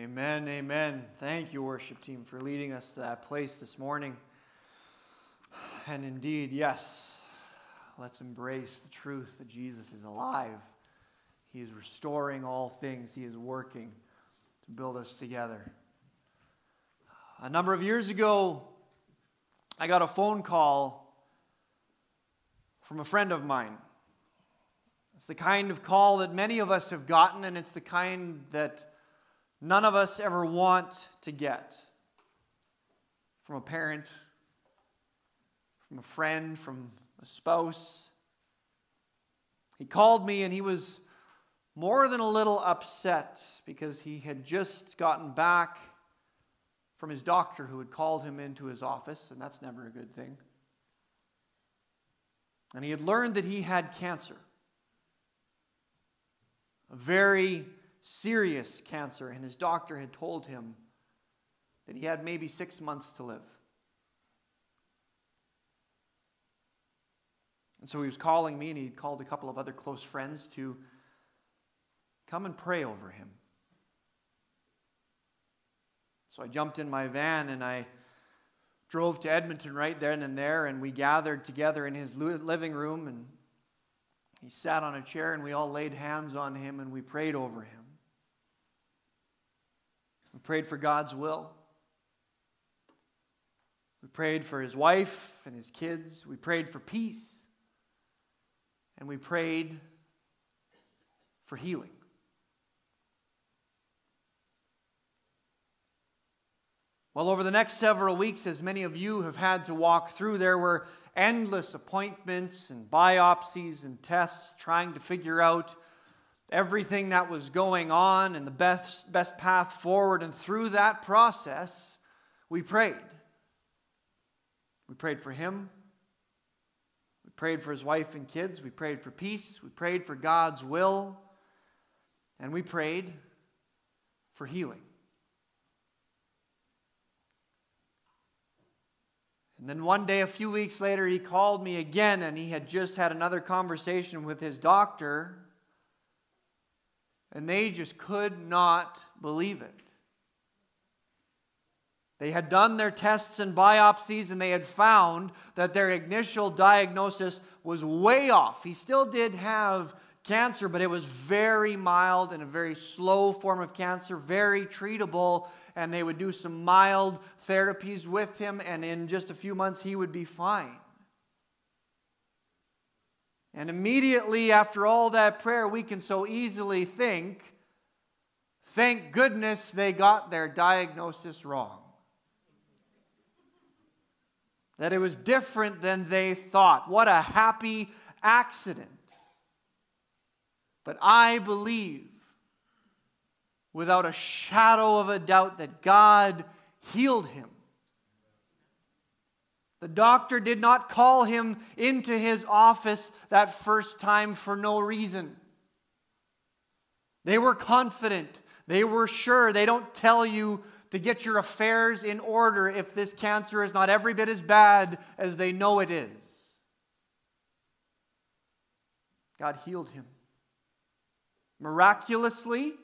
Amen, amen. Thank you, worship team, for leading us to that place this morning. And indeed, yes, let's embrace the truth that Jesus is alive. He is restoring all things. He is working to build us together. A number of years ago, I got a phone call from a friend of mine. It's the kind of call that many of us have gotten, and it's the kind that none of us ever want to get. From a parent, from a friend, from a spouse. He called me and he was more than a little upset because he had just gotten back from his doctor who had called him into his office, and that's never a good thing. And he had learned that he had cancer. A very serious cancer, and his doctor had told him that he had maybe 6 months to live. And so he was calling me, and he called a couple of other close friends to come and pray over him. So I jumped in my van, and I drove to Edmonton right then and there, and we gathered together in his living room, and he sat on a chair, and we all laid hands on him, and we prayed over him. We prayed for God's will. We prayed for his wife and his kids. We prayed for peace. And we prayed for healing. Well, over the next several weeks, as many of you have had to walk through, there were endless appointments and biopsies and tests trying to figure out everything that was going on and the best path forward. And through that process, we prayed. We prayed for him. We prayed for his wife and kids. We prayed for peace. We prayed for God's will. And we prayed for healing. And then one day, a few weeks later, he called me again, and he had just had another conversation with his doctor. And they just could not believe it. They had done their tests and biopsies, and they had found that their initial diagnosis was way off. He still did have cancer, but it was very mild and a very slow form of cancer, very treatable, and they would do some mild therapies with him, and in just a few months, he would be fine. And immediately after all that prayer, we can so easily think, thank goodness they got their diagnosis wrong. That it was different than they thought. What a happy accident. But I believe, without a shadow of a doubt, that God healed him. The doctor did not call him into his office that first time for no reason. They were confident. They were sure. They don't tell you to get your affairs in order if this cancer is not every bit as bad as they know it is. God healed him miraculously,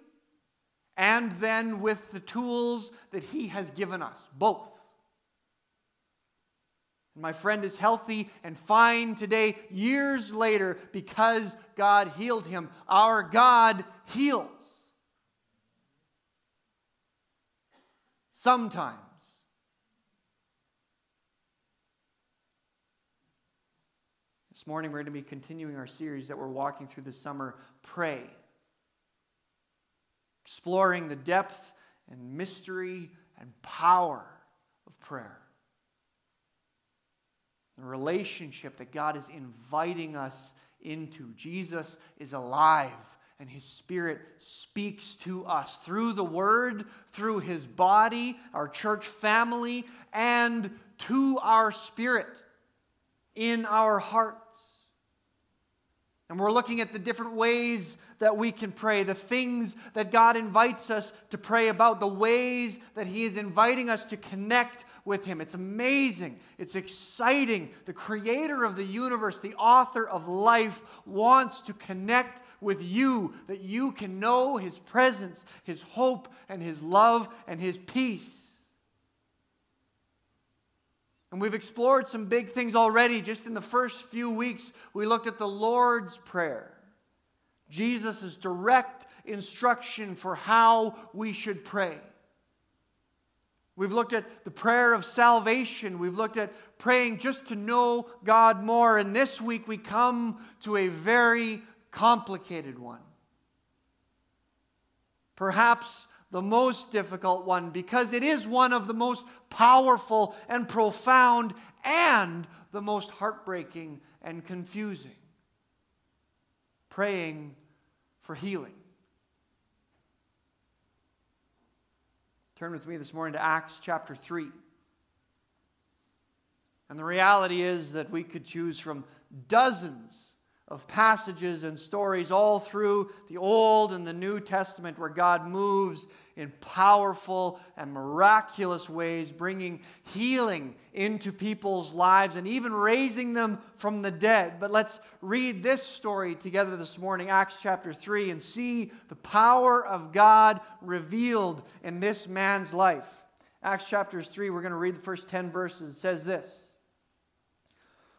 and then with the tools that he has given us, both. My friend is healthy and fine today, years later, because God healed him. Our God heals. Sometimes. This morning we're going to be continuing our series that we're walking through this summer, Pray. Exploring the depth and mystery and power of prayer. The relationship that God is inviting us into. Jesus is alive, and his Spirit speaks to us through the Word, through his body, our church family, and to our spirit in our hearts. And we're looking at the different ways that we can pray, the things that God invites us to pray about, the ways that He is inviting us to connect with Him. It's amazing. It's exciting. The Creator of the universe, the author of life, wants to connect with you, that you can know His presence, His hope, and His love, and His peace. And we've explored some big things already. Just in the first few weeks, we looked at the Lord's Prayer, Jesus' direct instruction for how we should pray. We've looked at the prayer of salvation. We've looked at praying just to know God more. And this week, we come to a very complicated one. Perhaps the most difficult one, because it is one of the most powerful and profound and the most heartbreaking and confusing. Praying for healing. Turn with me this morning to Acts chapter 3. And the reality is that we could choose from dozens of passages and stories all through the Old and the New Testament where God moves in powerful and miraculous ways, bringing healing into people's lives and even raising them from the dead. But let's read this story together this morning, Acts chapter 3, and see the power of God revealed in this man's life. Acts chapter 3, we're going to read the first 10 verses. It says this.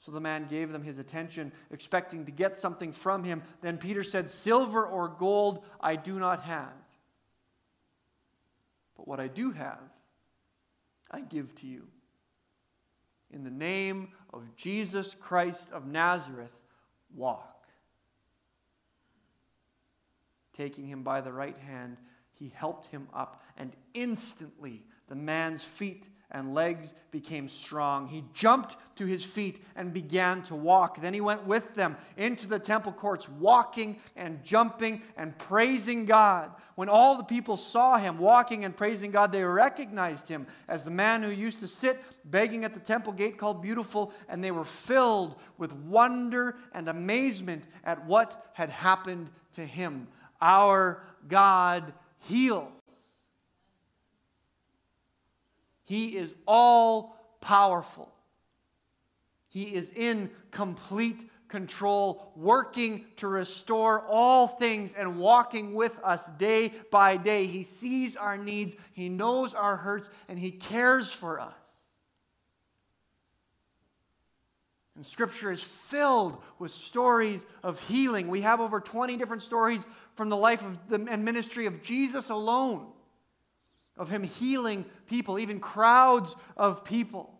So the man gave them his attention, expecting to get something from him. Then Peter said, "Silver or gold I do not have, but what I do have, I give to you. In the name of Jesus Christ of Nazareth, walk." Taking him by the right hand, he helped him up, and instantly the man's feet and legs became strong. He jumped to his feet and began to walk. Then he went with them into the temple courts, walking and jumping and praising God. When all the people saw him walking and praising God, they recognized him as the man who used to sit begging at the temple gate called Beautiful, and they were filled with wonder and amazement at what had happened to him. Our God heals. He is all-powerful. He is in complete control, working to restore all things and walking with us day by day. He sees our needs, He knows our hurts, and He cares for us. And Scripture is filled with stories of healing. We have over 20 different stories from the life and ministry of Jesus alone, of Him healing people, even crowds of people.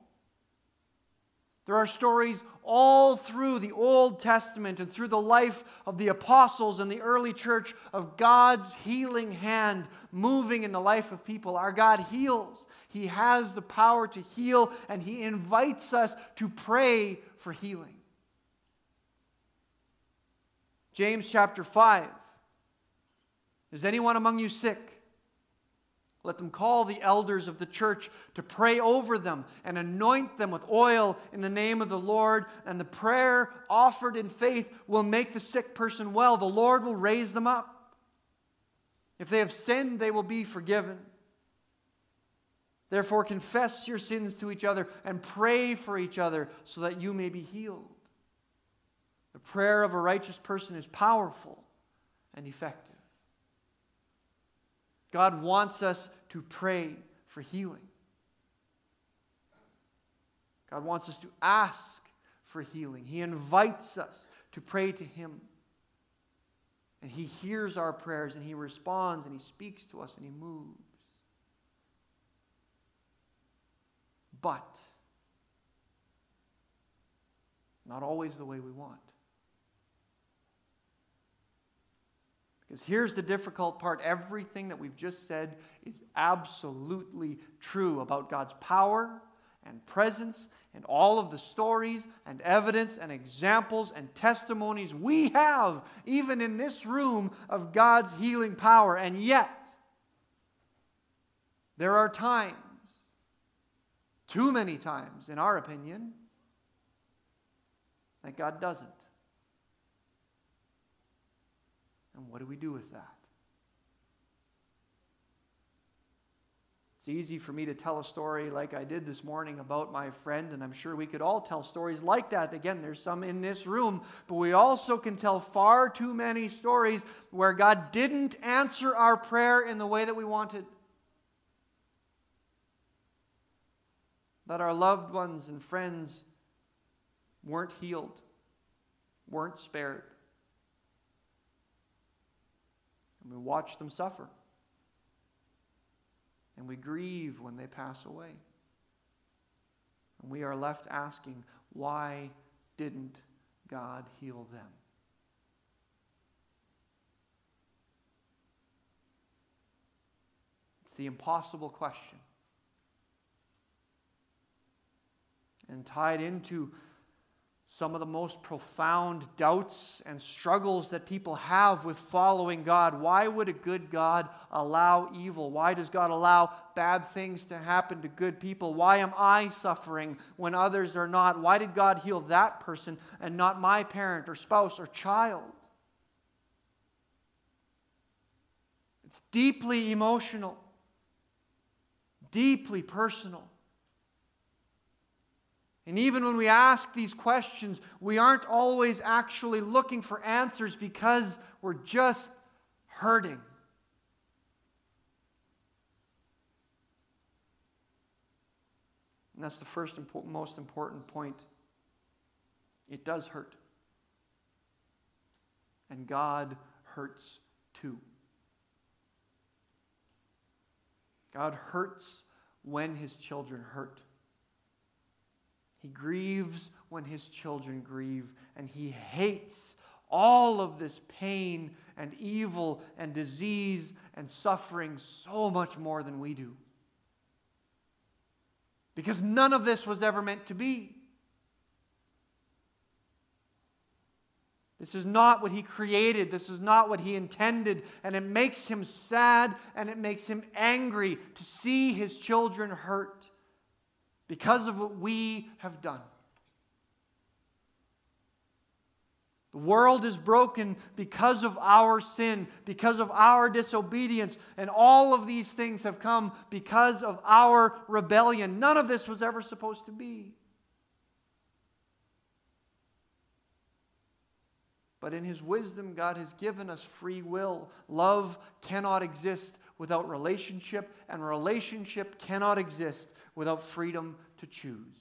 There are stories all through the Old Testament and through the life of the apostles and the early church of God's healing hand moving in the life of people. Our God heals. He has the power to heal, and He invites us to pray for healing. James chapter 5. Is anyone among you sick? Let them call the elders of the church to pray over them and anoint them with oil in the name of the Lord. And the prayer offered in faith will make the sick person well. The Lord will raise them up. If they have sinned, they will be forgiven. Therefore, confess your sins to each other and pray for each other so that you may be healed. The prayer of a righteous person is powerful and effective. God wants us to pray for healing. God wants us to ask for healing. He invites us to pray to Him. And He hears our prayers, and He responds, and He speaks to us, and He moves. But not always the way we want. Because here's the difficult part. Everything that we've just said is absolutely true about God's power and presence and all of the stories and evidence and examples and testimonies we have, even in this room, of God's healing power. And yet, there are times, too many times, in our opinion, that God doesn't. And what do we do with that? It's easy for me to tell a story like I did this morning about my friend, and I'm sure we could all tell stories like that. Again, there's some in this room, but we also can tell far too many stories where God didn't answer our prayer in the way that we wanted. That our loved ones and friends weren't healed, weren't spared. And we watch them suffer. And we grieve when they pass away. And we are left asking, why didn't God heal them? It's the impossible question. And tied into some of the most profound doubts and struggles that people have with following God. Why would a good God allow evil? Why does God allow bad things to happen to good people? Why am I suffering when others are not? Why did God heal that person and not my parent or spouse or child? It's deeply emotional, deeply personal. And even when we ask these questions, we aren't always actually looking for answers because we're just hurting. And that's the first most important point. It does hurt. And God hurts too. God hurts when His children hurt. He grieves when His children grieve, and He hates all of this pain and evil and disease and suffering so much more than we do. Because none of this was ever meant to be. This is not what He created. This is not what He intended. And it makes Him sad and it makes Him angry to see His children hurt. Because of what we have done. The world is broken because of our sin, because of our disobedience, and all of these things have come because of our rebellion. None of this was ever supposed to be. But in His wisdom, God has given us free will. Love cannot exist without relationship, and relationship cannot exist without freedom to choose.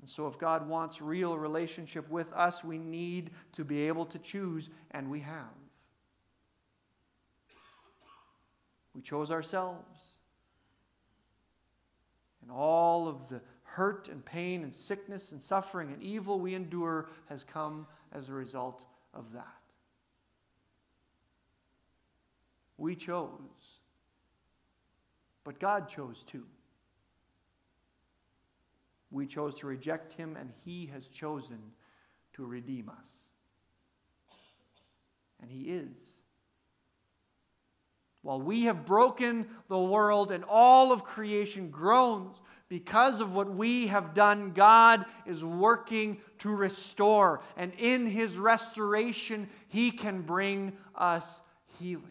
And so if God wants real relationship with us, we need to be able to choose, and we have. We chose ourselves. And all of the hurt and pain and sickness and suffering and evil we endure has come as a result of that. We chose, but God chose too. We chose to reject Him, and He has chosen to redeem us. And He is. While we have broken the world and all of creation groans because of what we have done, God is working to restore. And in His restoration, He can bring us healing.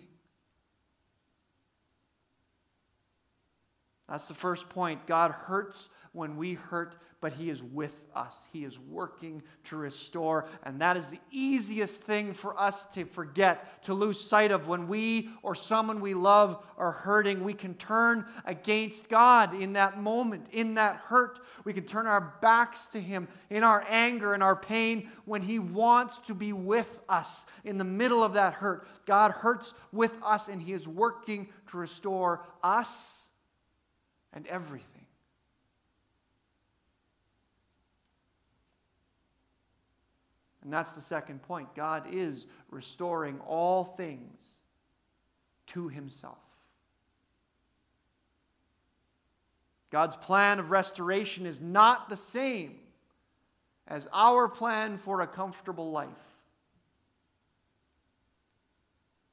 That's the first point. God hurts when we hurt, but He is with us. He is working to restore, and that is the easiest thing for us to forget, to lose sight of. When we or someone we love are hurting, we can turn against God in that moment, in that hurt. We can turn our backs to Him in our anger and our pain when He wants to be with us in the middle of that hurt. God hurts with us, and He is working to restore us. And everything. And that's the second point. God is restoring all things to himself. God's plan of restoration is not the same as our plan for a comfortable life.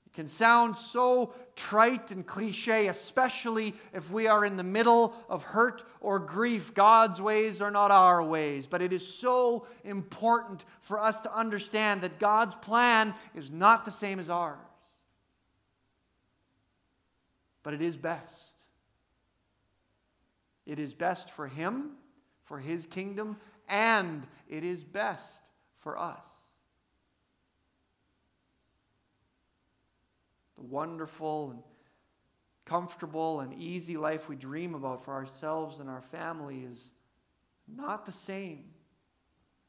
It can sound so trite and cliche, especially if we are in the middle of hurt or grief. God's ways are not our ways. But it is so important for us to understand that God's plan is not the same as ours. But it is best. It is best for him, for his kingdom, and it is best for us. The wonderful and comfortable and easy life we dream about for ourselves and our family is not the same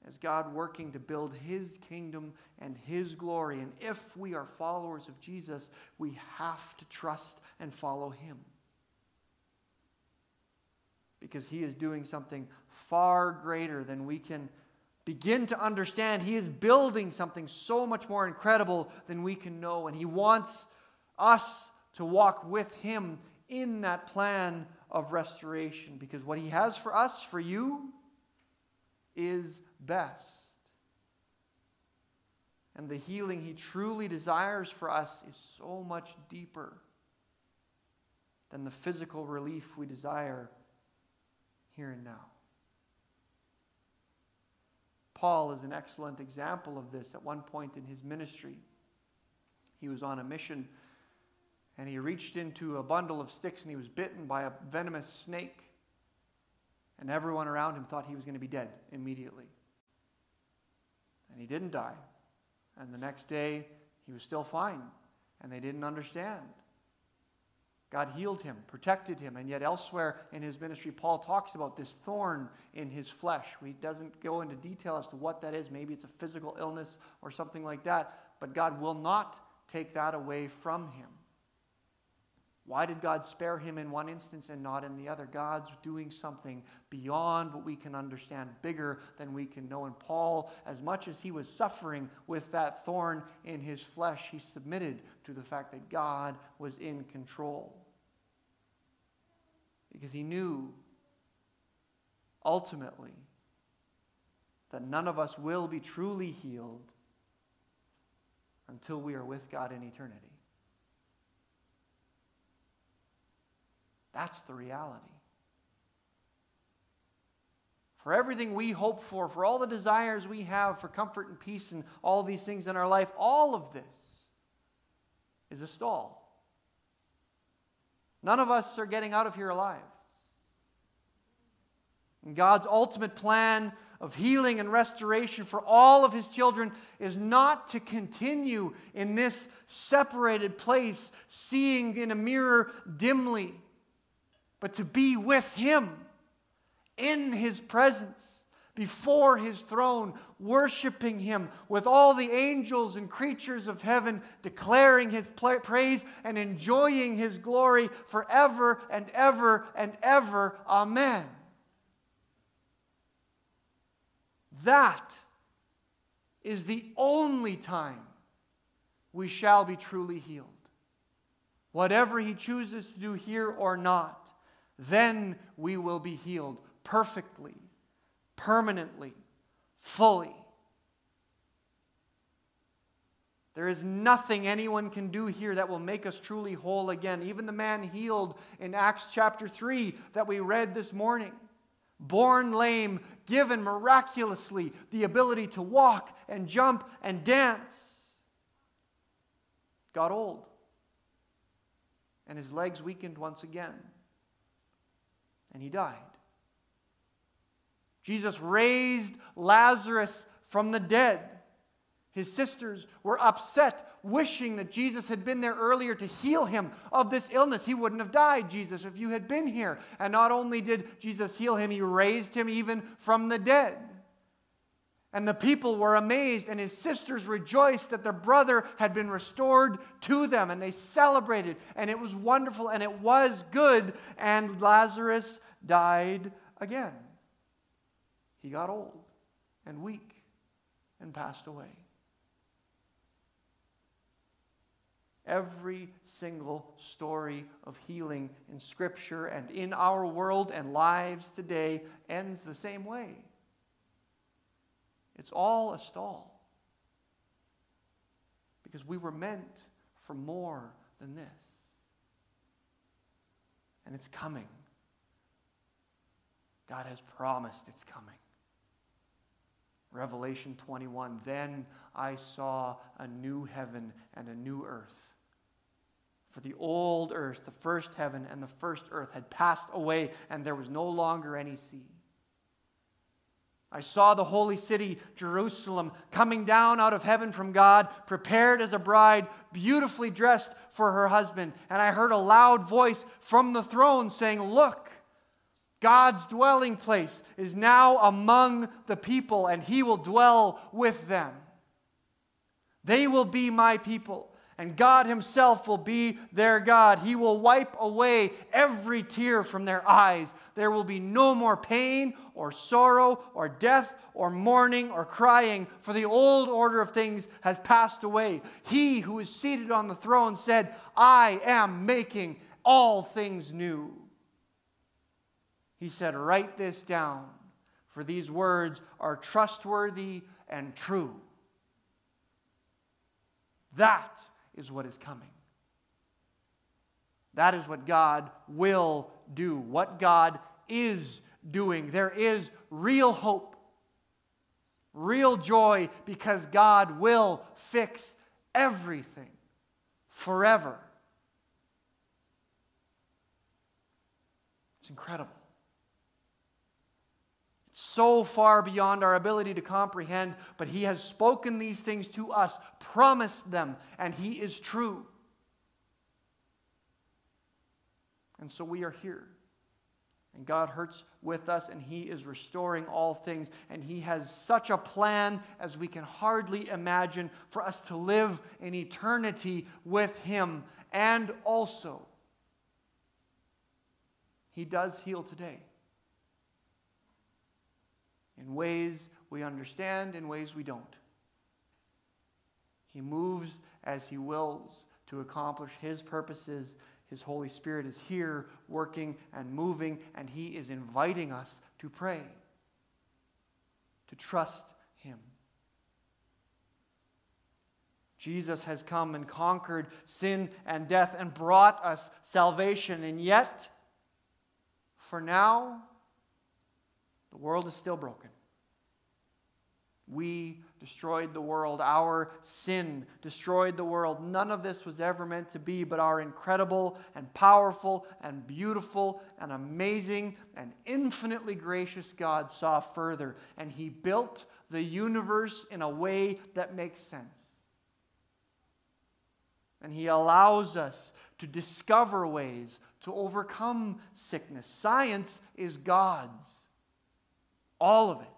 as God working to build his kingdom and his glory. And if we are followers of Jesus, we have to trust and follow him, because he is doing something far greater than we can begin to understand. He is building something so much more incredible than we can know, and he wants us to walk with him in that plan of restoration, because what he has for us, for you, is best. And the healing he truly desires for us is so much deeper than the physical relief we desire here and now. Paul is an excellent example of this. At one point in his ministry, he was on a mission, and he reached into a bundle of sticks, and he was bitten by a venomous snake. And everyone around him thought he was going to be dead immediately. And he didn't die. And the next day, he was still fine. And they didn't understand. God healed him, protected him, and yet elsewhere in his ministry, Paul talks about this thorn in his flesh. He doesn't go into detail as to what that is. Maybe it's a physical illness or something like that, but God will not take that away from him. Why did God spare him in one instance and not in the other? God's doing something beyond what we can understand, bigger than we can know. And Paul, as much as he was suffering with that thorn in his flesh, he submitted to the fact that God was in control, because he knew, ultimately, that none of us will be truly healed until we are with God in eternity. That's the reality. For everything we hope for all the desires we have, for comfort and peace and all these things in our life, all of this is a stall. None of us are getting out of here alive. And God's ultimate plan of healing and restoration for all of his children is not to continue in this separated place, seeing in a mirror dimly, but to be with him in his presence, before his throne, worshiping him with all the angels and creatures of heaven, declaring his praise and enjoying his glory forever and ever and ever. Amen. That is the only time we shall be truly healed. Whatever he chooses to do here or not, then we will be healed perfectly, permanently, fully. There is nothing anyone can do here that will make us truly whole again. Even the man healed in Acts chapter 3 that we read this morning, born lame, given miraculously the ability to walk and jump and dance, got old, and his legs weakened once again, and he died. Jesus raised Lazarus from the dead. His sisters were upset, wishing that Jesus had been there earlier to heal him of this illness. He wouldn't have died, Jesus, if you had been here. And not only did Jesus heal him, he raised him even from the dead. And the people were amazed, and his sisters rejoiced that their brother had been restored to them. And they celebrated, and it was wonderful, and it was good. And Lazarus died again. He got old and weak and passed away. Every single story of healing in Scripture and in our world and lives today ends the same way. It's all a stall. Because we were meant for more than this. And it's coming. God has promised it's coming. Revelation 21, "Then I saw a new heaven and a new earth. For the old earth, the first heaven and the first earth had passed away, and there was no longer any sea. I saw the holy city, Jerusalem, coming down out of heaven from God, prepared as a bride, beautifully dressed for her husband. And I heard a loud voice from the throne saying, 'Look, God's dwelling place is now among the people, and He will dwell with them. They will be my people, and God Himself will be their God. He will wipe away every tear from their eyes. There will be no more pain or sorrow or death or mourning or crying, for the old order of things has passed away.' He who is seated on the throne said, 'I am making all things new.' He said, 'Write this down, for these words are trustworthy and true.'" That is what is coming. That is what God will do, what God is doing. There is real hope, real joy, because God will fix everything forever. It's incredible. So far beyond our ability to comprehend, but He has spoken these things to us, promised them, and He is true. And so we are here. And God hurts with us, and He is restoring all things, and He has such a plan as we can hardly imagine for us to live in eternity with Him. And also, He does heal today. In ways we understand, in ways we don't. He moves as He wills to accomplish His purposes. His Holy Spirit is here working and moving, and He is inviting us to pray, to trust Him. Jesus has come and conquered sin and death and brought us salvation, and yet, for now, the world is still broken. We destroyed the world. Our sin destroyed the world. None of this was ever meant to be, but our incredible and powerful and beautiful and amazing and infinitely gracious God saw further, and He built the universe in a way that makes sense. And He allows us to discover ways to overcome sickness. Science is God's. All of it.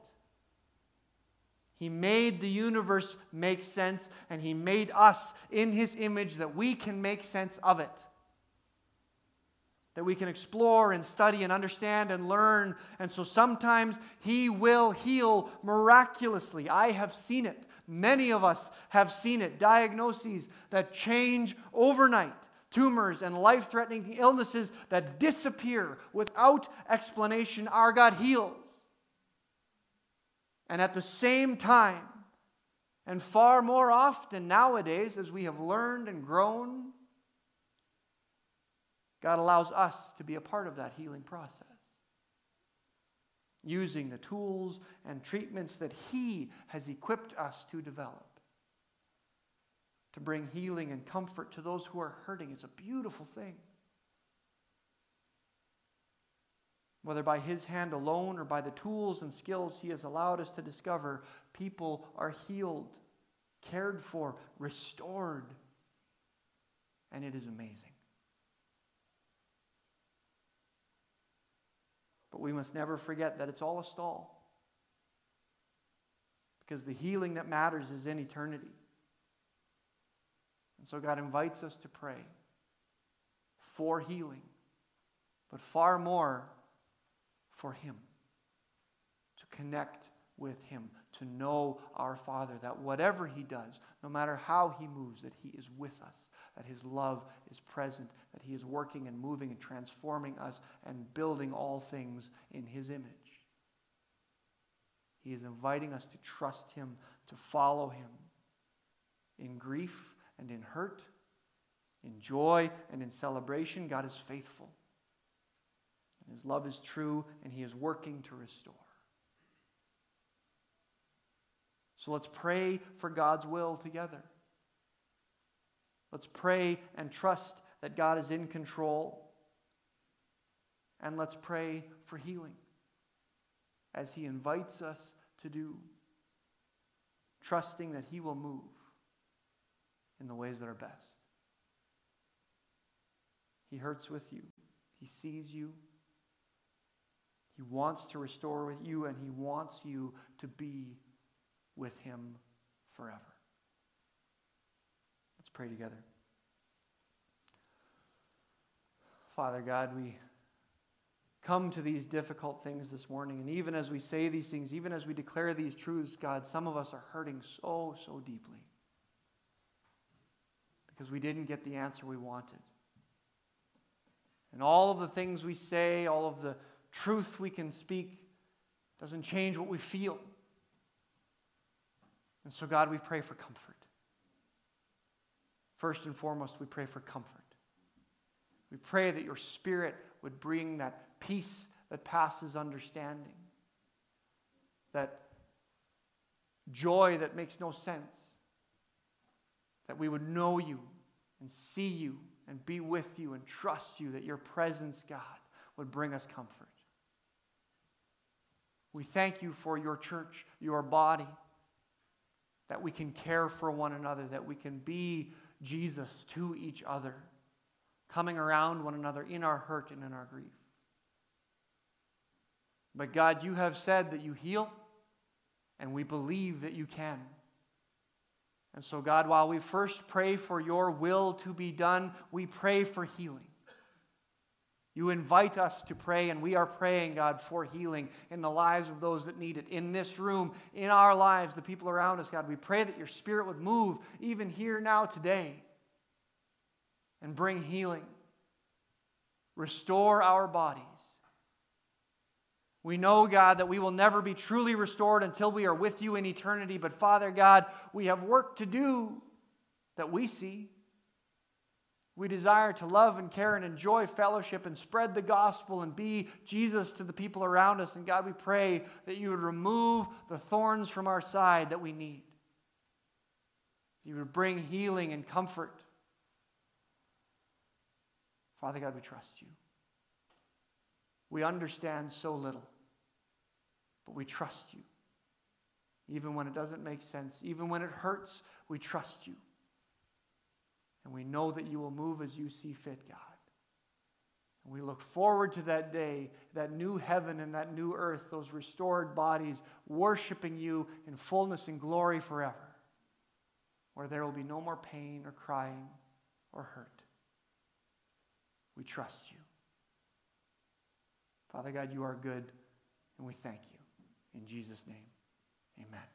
He made the universe make sense, and He made us in His image that we can make sense of it. That we can explore and study and understand and learn. And so sometimes He will heal miraculously. I have seen it. Many of us have seen it. Diagnoses that change overnight. Tumors and life-threatening illnesses that disappear without explanation. Our God heals. And at the same time, and far more often nowadays, as we have learned and grown, God allows us to be a part of that healing process, using the tools and treatments that He has equipped us to develop, to bring healing and comfort to those who are hurting. It's a beautiful thing. Whether by His hand alone or by the tools and skills He has allowed us to discover, people are healed, cared for, restored. And it is amazing. But we must never forget that it's all a stall. Because the healing that matters is in eternity. And so God invites us to pray for healing, but far more for Him, to connect with him, to know our Father, that whatever he does, no matter how he moves, that he is with us, that his love is present, that he is working and moving and transforming us and building all things in his image. He is inviting us to trust him, to follow him in grief and in hurt, in joy and in celebration. God is faithful. And his love is true, and he is working to restore. So let's pray for God's will together. Let's pray and trust that God is in control. And let's pray for healing, as he invites us to do, trusting that he will move in the ways that are best. He hurts with you. He sees you. He wants to restore with you, and he wants you to be with him forever. Let's pray together. Father God, we come to these difficult things this morning, and even as we say these things, even as we declare these truths, God, some of us are hurting so deeply because we didn't get the answer we wanted. And all of the things we say, all of the truth we can speak doesn't change what we feel. And so, God, we pray for comfort. First and foremost, we pray for comfort. We pray that your Spirit would bring that peace that passes understanding, that joy that makes no sense, that we would know you and see you and be with you and trust you, that your presence, God, would bring us comfort. We thank you for your church, your body, that we can care for one another, that we can be Jesus to each other, coming around one another in our hurt and in our grief. But God, you have said that you heal, and we believe that you can. And so, God, while we first pray for your will to be done, we pray for healing. You invite us to pray, and we are praying, God, for healing in the lives of those that need it, in this room, in our lives, the people around us, God. We pray that your Spirit would move even here now today and bring healing. Restore our bodies. We know, God, that we will never be truly restored until we are with you in eternity, but Father God, we have work to do that we see. We desire to love and care and enjoy fellowship and spread the gospel and be Jesus to the people around us. And God, we pray that you would remove the thorns from our side that we need. You would bring healing and comfort. Father God, we trust you. We understand so little, but we trust you. Even when it doesn't make sense, even when it hurts, we trust you. And we know that you will move as you see fit, God. And we look forward to that day, that new heaven and that new earth, those restored bodies worshiping you in fullness and glory forever, where there will be no more pain or crying or hurt. We trust you. Father God, you are good, and we thank you. In Jesus' name, amen.